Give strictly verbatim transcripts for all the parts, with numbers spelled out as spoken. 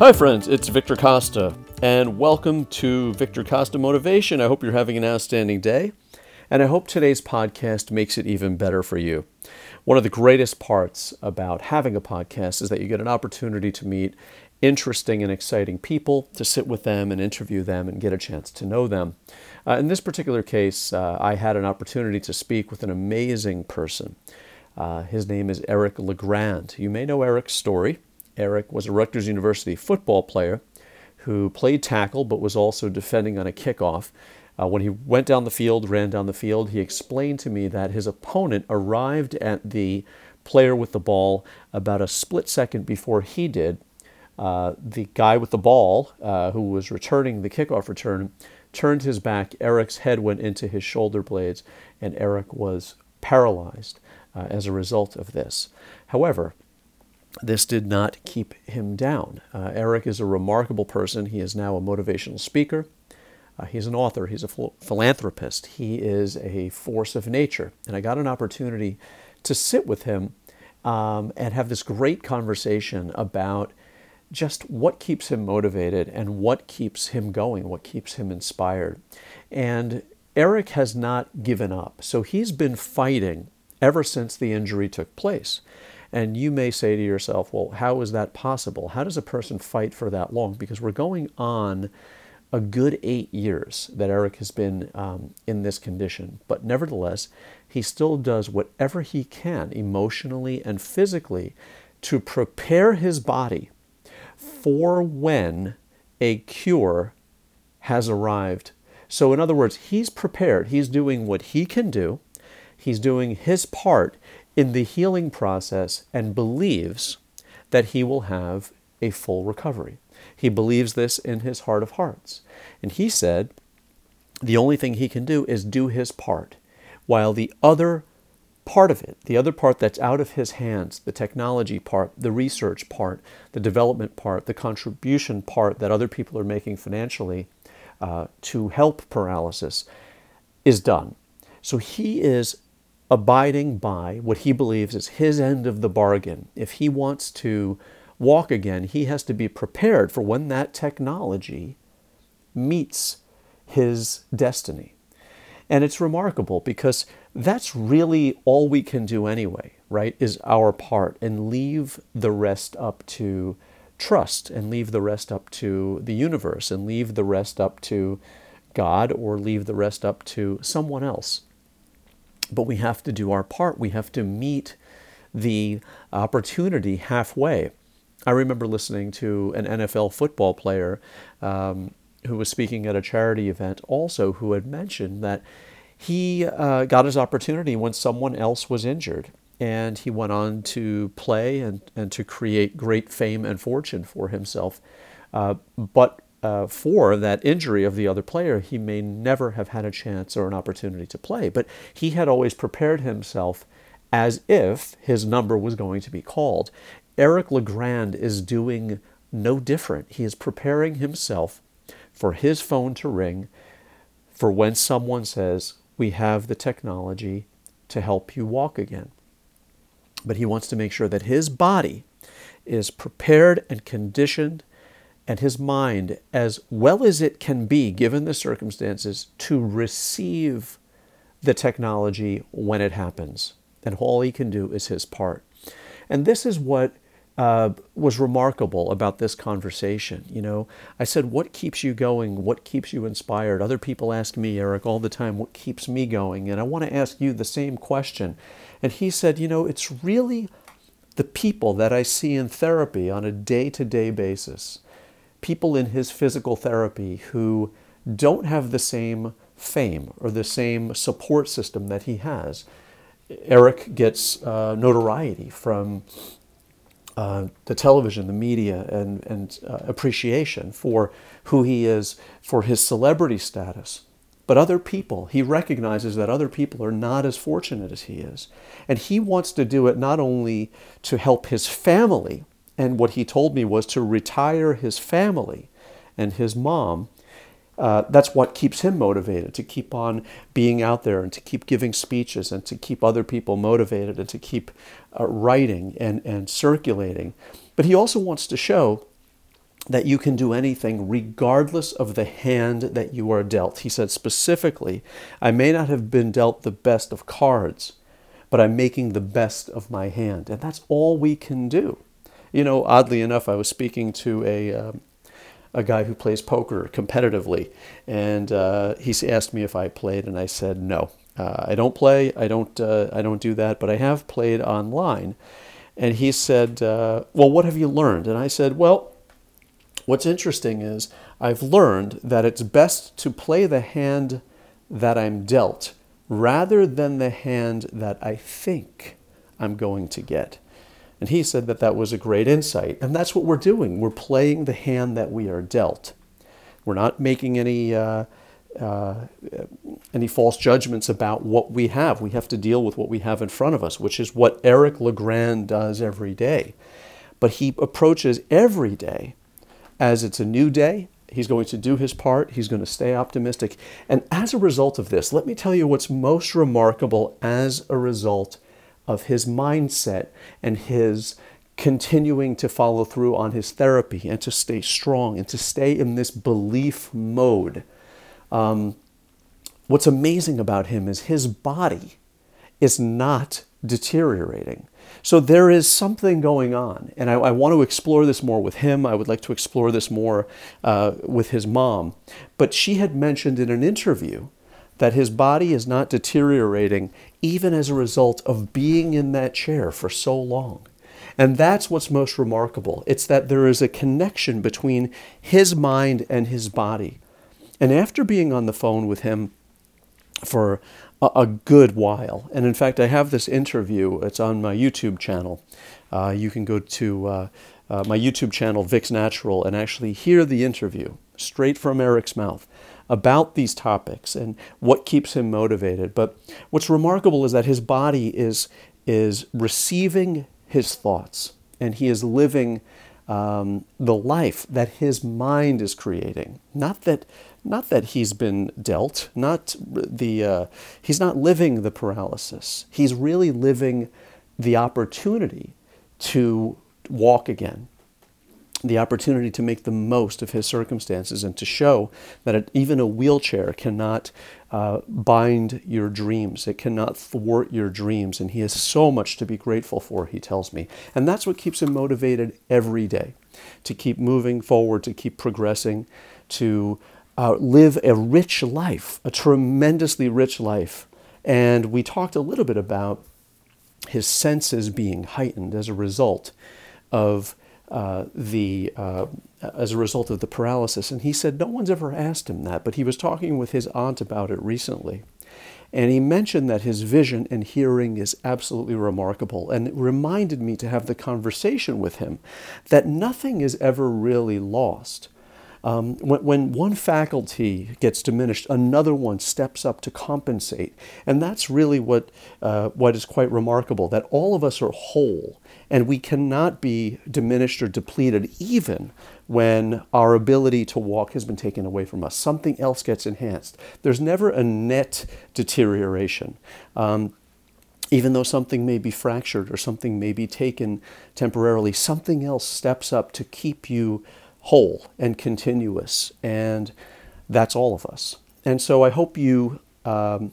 Hi friends, it's Victor Costa, and welcome to Victor Costa Motivation. I hope you're having an outstanding day, and I hope today's podcast makes it even better for you. One of the greatest parts about having a podcast is that you get an opportunity to meet interesting and exciting people, to sit with them and interview them and get a chance to know them. Uh, in this particular case, uh, I had an opportunity to speak with an amazing person. Uh, his name is Eric LeGrand. You may know Eric's story. Eric was a Rutgers University football player who played tackle but was also defending on a kickoff. Uh, when he went down the field, ran down the field, he explained to me that his opponent arrived at the player with the ball about a split second before he did. Uh, the guy with the ball, uh, who was returning the kickoff return, turned his back. Eric's head went into his shoulder blades, and Eric was paralyzed uh, as a result of this. However, this did not keep him down. Uh, Eric is a remarkable person. He is now a motivational speaker. Uh, he's an author. He's a ph- philanthropist. He is a force of nature. And I got an opportunity to sit with him um, and have this great conversation about just what keeps him motivated and what keeps him going, what keeps him inspired. And Eric has not given up. So he's been fighting ever since the injury took place. And you may say to yourself, well, how is that possible? How does a person fight for that long? Because we're going on a good eight years that Eric has been um, in this condition. But nevertheless, he still does whatever he can emotionally and physically to prepare his body for when a cure has arrived. So in other words, he's prepared. He's doing what he can do. He's doing his part in the healing process and believes that he will have a full recovery. He believes this in his heart of hearts. And he said the only thing he can do is do his part, while the other part of it, the other part that's out of his hands, the technology part, the research part, the development part, the contribution part that other people are making financially uh, to help paralysis, is done. So he is abiding by what he believes is his end of the bargain. If he wants to walk again, he has to be prepared for when that technology meets his destiny. And it's remarkable because that's really all we can do anyway, right, is our part, and leave the rest up to trust, and leave the rest up to the universe, and leave the rest up to God, or leave the rest up to someone else. But we have to do our part. We have to meet the opportunity halfway. I remember listening to an N F L football player um, who was speaking at a charity event also, who had mentioned that he uh, got his opportunity when someone else was injured. And he went on to play and, and to create great fame and fortune for himself. Uh, but Uh, for that injury of the other player, he may never have had a chance or an opportunity to play. But he had always prepared himself as if his number was going to be called. Eric LeGrand is doing no different. He is preparing himself for his phone to ring for when someone says, we have the technology to help you walk again. But he wants to make sure that his body is prepared and conditioned, and his mind, as well as it can be, given the circumstances, to receive the technology when it happens. And all he can do is his part. And this is what uh, was remarkable about this conversation. You know, I said, what keeps you going? What keeps you inspired? Other people ask me, Eric, all the time, what keeps me going? And I want to ask you the same question. And he said, you know, it's really the people that I see in therapy on a day-to-day basis. People in his physical therapy who don't have the same fame or the same support system that he has. Eric gets uh, notoriety from uh, the television, the media, and, and uh, appreciation for who he is, for his celebrity status. But other people, he recognizes that other people are not as fortunate as he is. And he wants to do it not only to help his family, and what he told me was to retire his family and his mom. Uh, that's what keeps him motivated, to keep on being out there and to keep giving speeches and to keep other people motivated and to keep uh, writing and, and circulating. But he also wants to show that you can do anything regardless of the hand that you are dealt. He said specifically, I may not have been dealt the best of cards, but I'm making the best of my hand. And that's all we can do. You know, oddly enough, I was speaking to a um, a guy who plays poker competitively, and uh, he asked me if I played, and I said no. Uh, I don't play. I don't. Uh, I don't do that. But I have played online. And he said, uh, "Well, what have you learned?" And I said, "Well, what's interesting is I've learned that it's best to play the hand that I'm dealt rather than the hand that I think I'm going to get." And he said that that was a great insight. And that's what we're doing. We're playing the hand that we are dealt. We're not making any uh, uh, any false judgments about what we have. We have to deal with what we have in front of us, which is what Eric LeGrand does every day. But he approaches every day as it's a new day. He's going to do his part. He's going to stay optimistic. And as a result of this, let me tell you what's most remarkable as a result of his mindset and his continuing to follow through on his therapy and to stay strong and to stay in this belief mode. Um, what's amazing about him is his body is not deteriorating. So there is something going on, and I, I want to explore this more with him. I would like to explore this more uh, with his mom. But she had mentioned in an interview that his body is not deteriorating even as a result of being in that chair for so long. And that's what's most remarkable. It's that there is a connection between his mind and his body. And after being on the phone with him for a, a good while, and in fact, I have this interview. It's on my YouTube channel. Uh, you can go to uh, uh, my YouTube channel, Vicks Natural, and actually hear the interview straight from Eric's mouth about these topics and what keeps him motivated. But what's remarkable is that his body is, is receiving his thoughts, and he is living um, the life that his mind is creating. Not that, not that he's been dealt, not the, uh, he's not living the paralysis. He's really living the opportunity to walk again, the opportunity to make the most of his circumstances and to show that it, even a wheelchair cannot uh, bind your dreams. It cannot thwart your dreams. And he has so much to be grateful for, he tells me. And that's what keeps him motivated every day, to keep moving forward, to keep progressing, to uh, live a rich life, a tremendously rich life. And we talked a little bit about his senses being heightened as a result of Uh, the uh, as a result of the paralysis. And he said no one's ever asked him that, but he was talking with his aunt about it recently. And he mentioned that his vision and hearing is absolutely remarkable. And it reminded me to have the conversation with him that nothing is ever really lost. Um, when, when one faculty gets diminished, another one steps up to compensate. And that's really what, uh, what is quite remarkable, that all of us are whole, and we cannot be diminished or depleted even when our ability to walk has been taken away from us. Something else gets enhanced. There's never a net deterioration. Um, Even though something may be fractured or something may be taken temporarily, something else steps up to keep you whole and continuous, and that's all of us. And so I hope you um,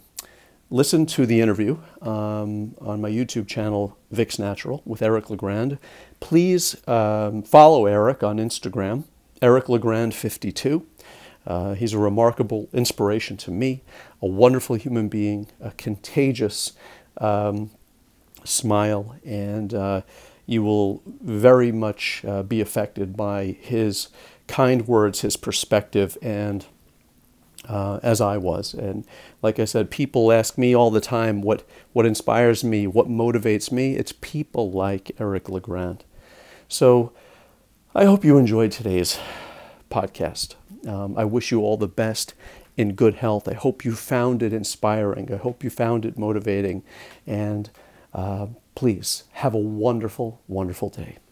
listen to the interview um, on my YouTube channel, Vicks Natural, with Eric LeGrand. Please um, follow Eric on Instagram, eric legrand fifty-two. Uh, he's a remarkable inspiration to me, a wonderful human being, a contagious um, smile, and uh, you will very much uh, be affected by his kind words, his perspective, and uh, as I was. And like I said, people ask me all the time what, what inspires me, what motivates me. It's people like Eric LeGrand. So I hope you enjoyed today's podcast. Um, I wish you all the best in good health. I hope you found it inspiring. I hope you found it motivating. And Uh, please have a wonderful, wonderful day.